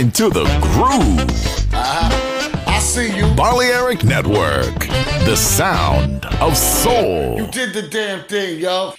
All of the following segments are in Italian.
into the groove. I see you. Balearic Network, the sound of soul. You did the damn thing, yo.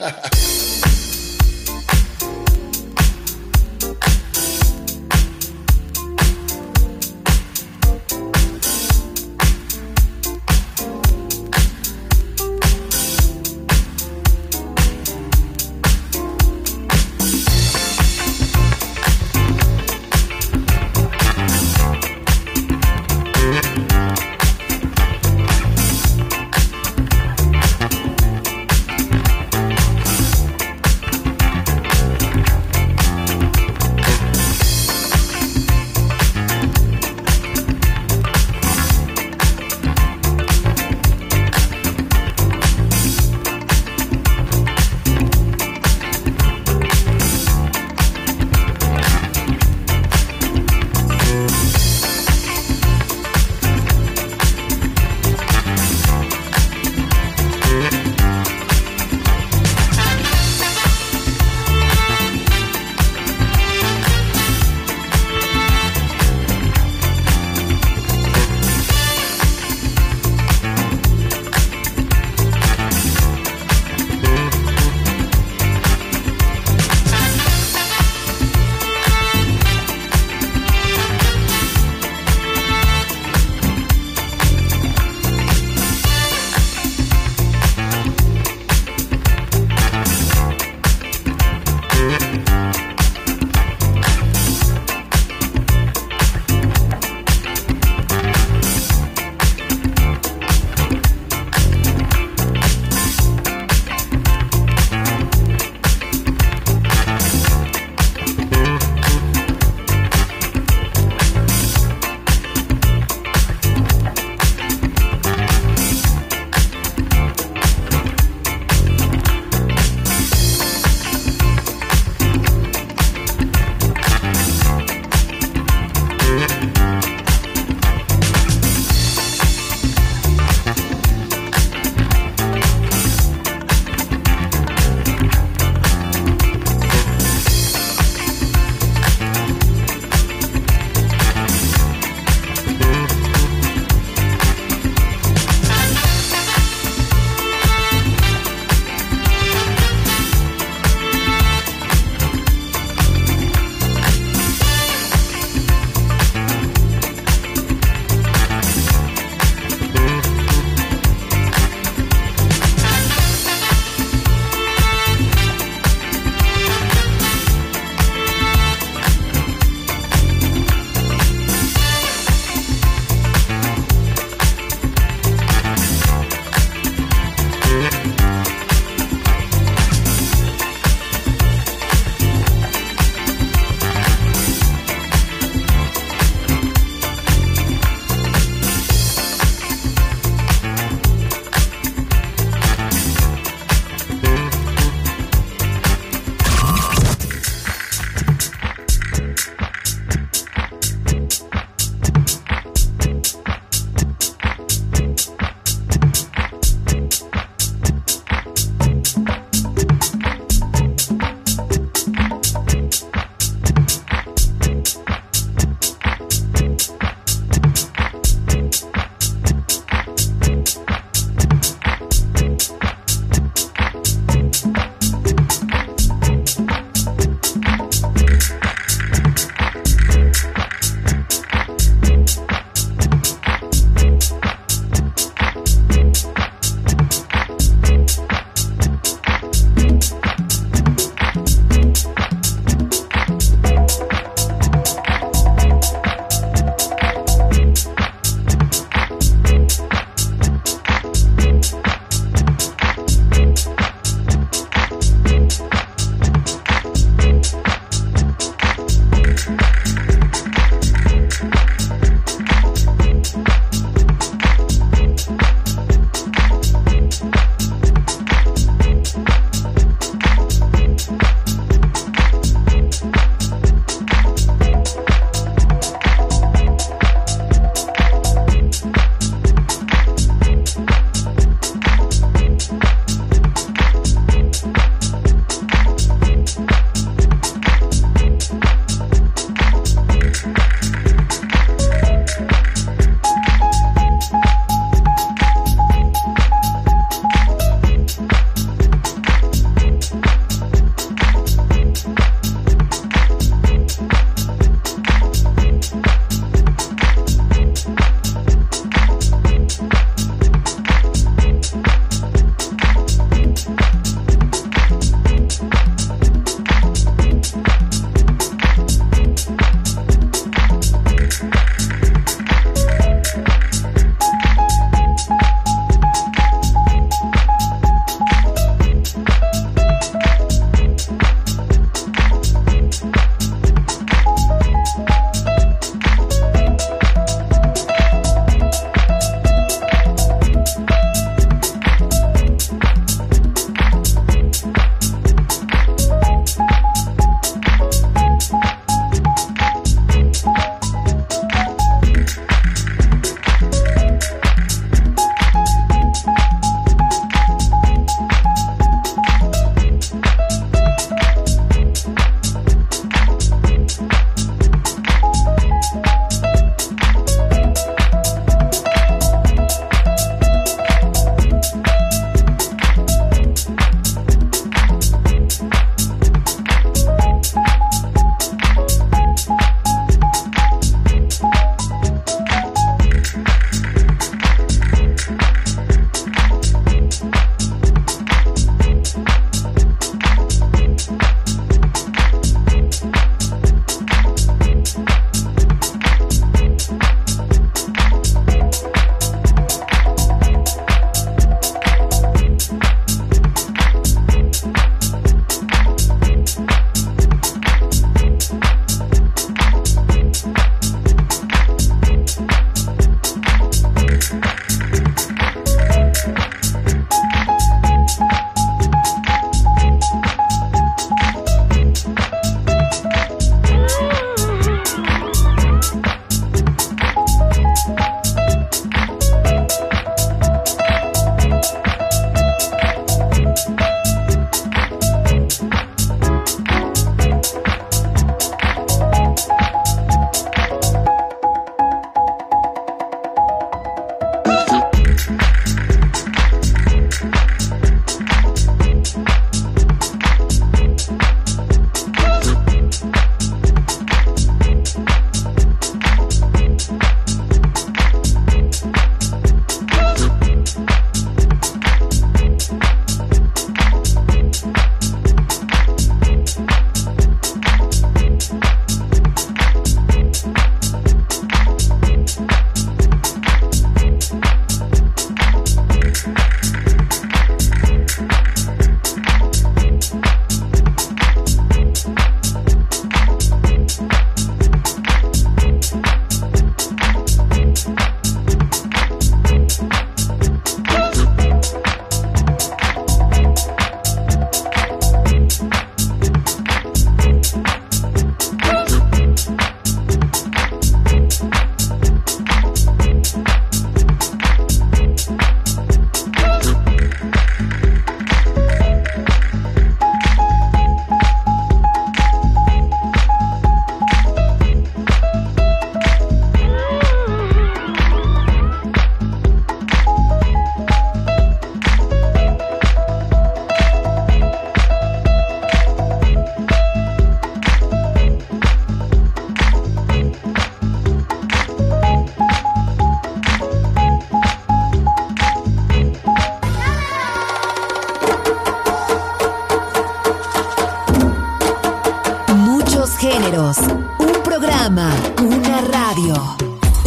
invitados, un programa, una radio.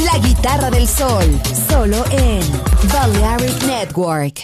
La Guitarra del Sol, solo en Balearic Network.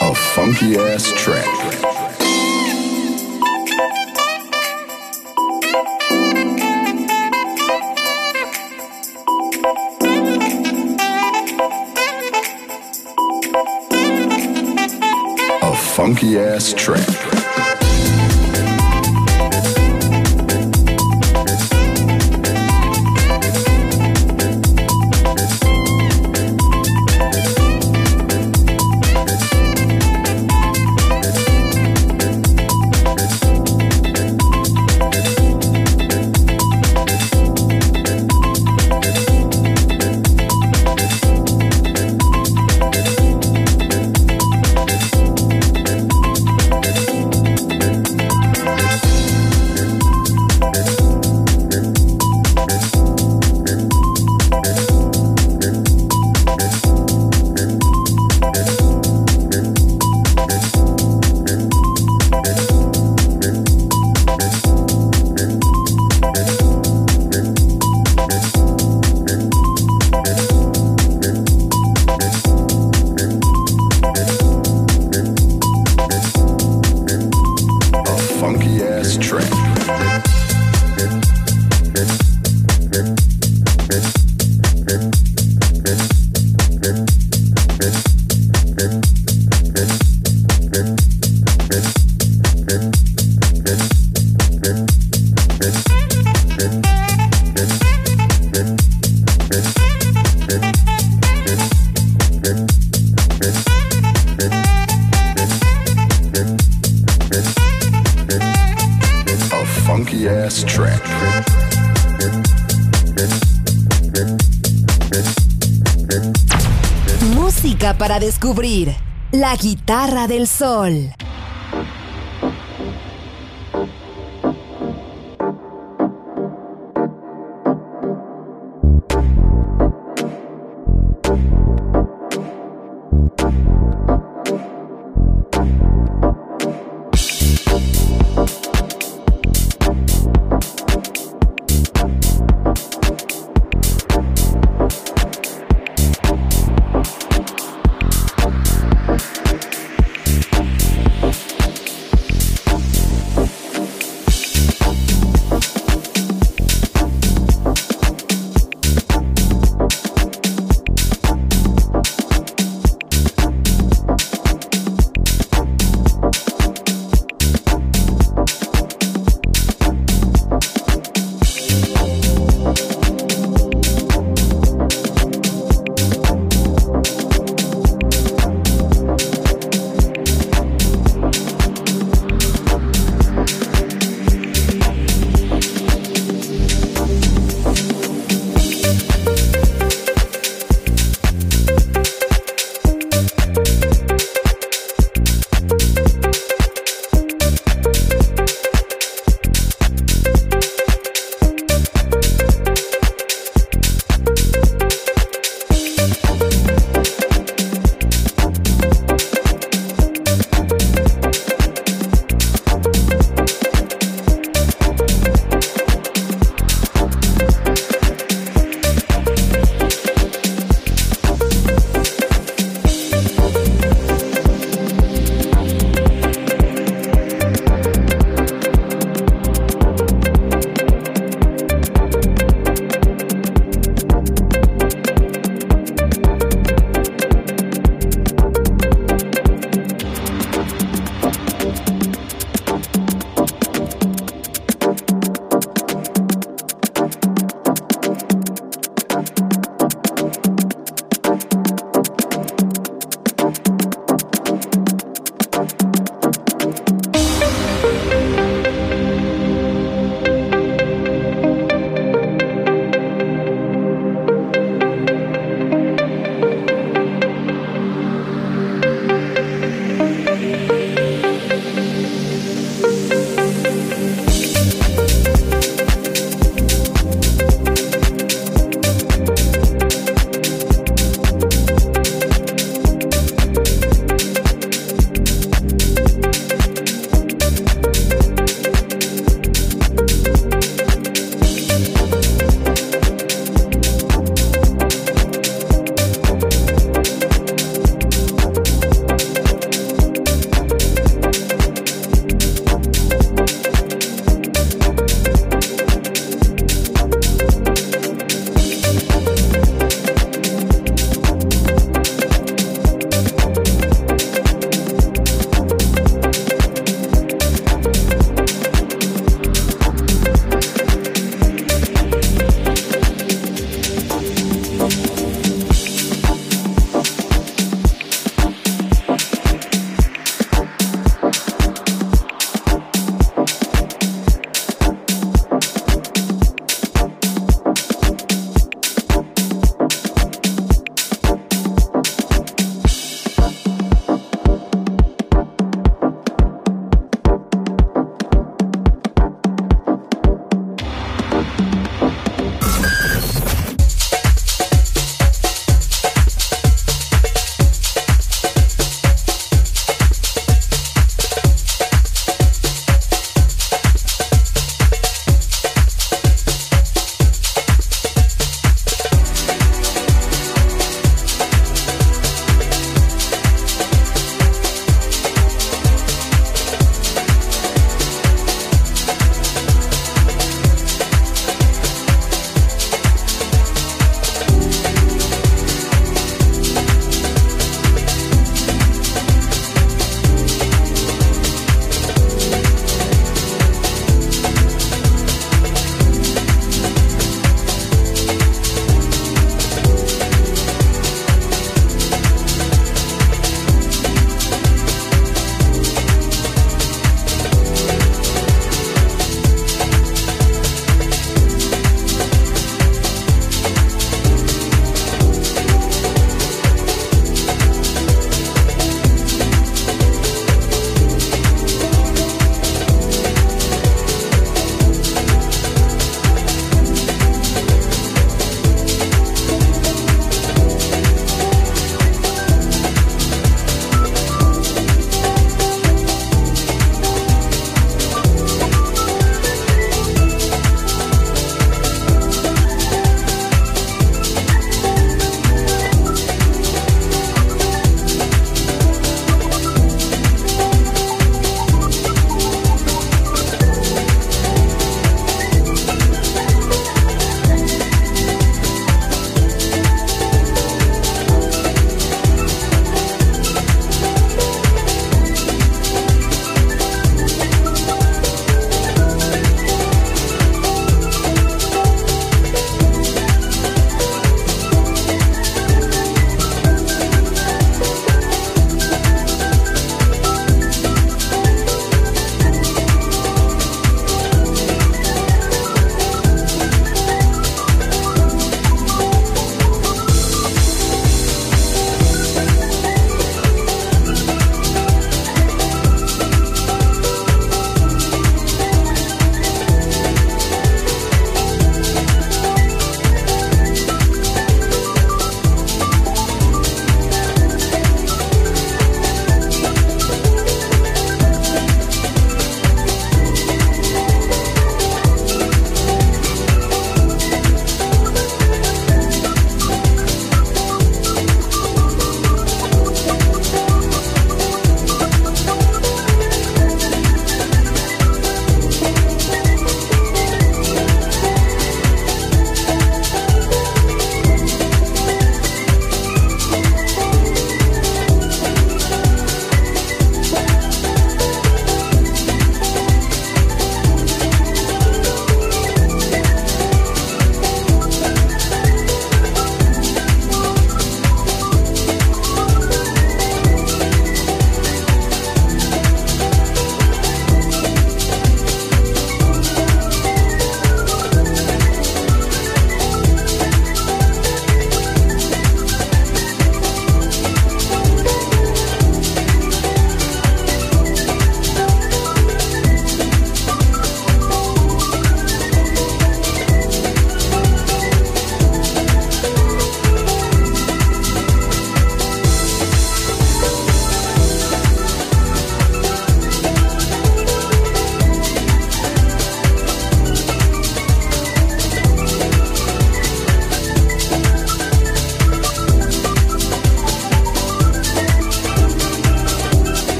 A funky ass track. Funky ass track. Música para descubrir. La Guitarra del Sol.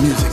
music.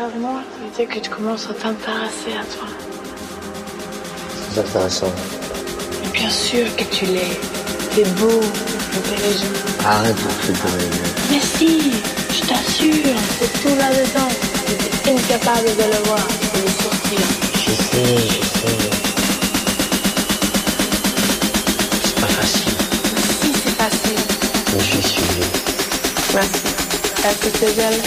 À moi, ça veut dire que tu commences à t'intéresser à toi. C'est intéressant. Et bien sûr que tu l'es. T'es beau, intelligent. Arrête de te parler. Mais si, je t'assure, c'est tout là-dedans. T'es incapable de le voir, de le sortir. Je sais. C'est pas facile. Si, c'est facile. Mais je suis là. Merci. Est-ce que c'est belle?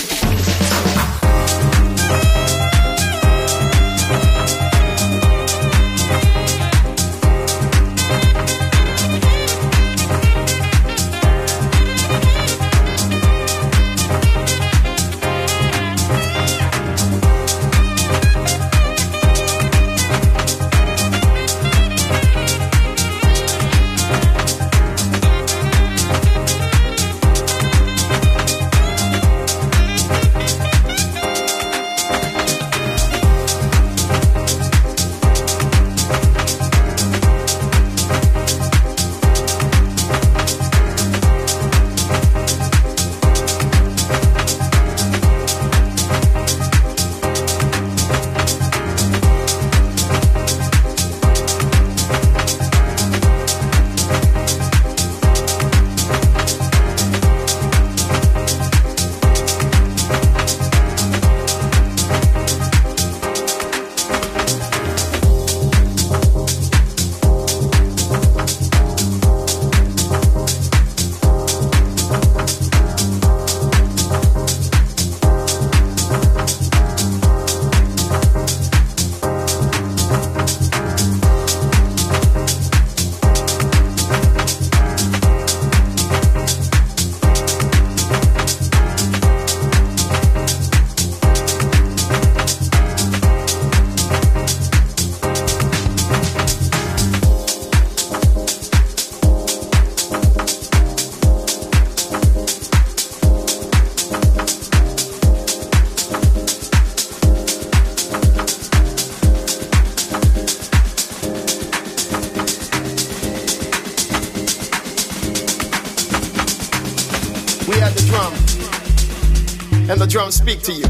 the drums speak to you.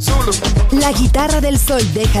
Zulu. La Guitarra del Sol deja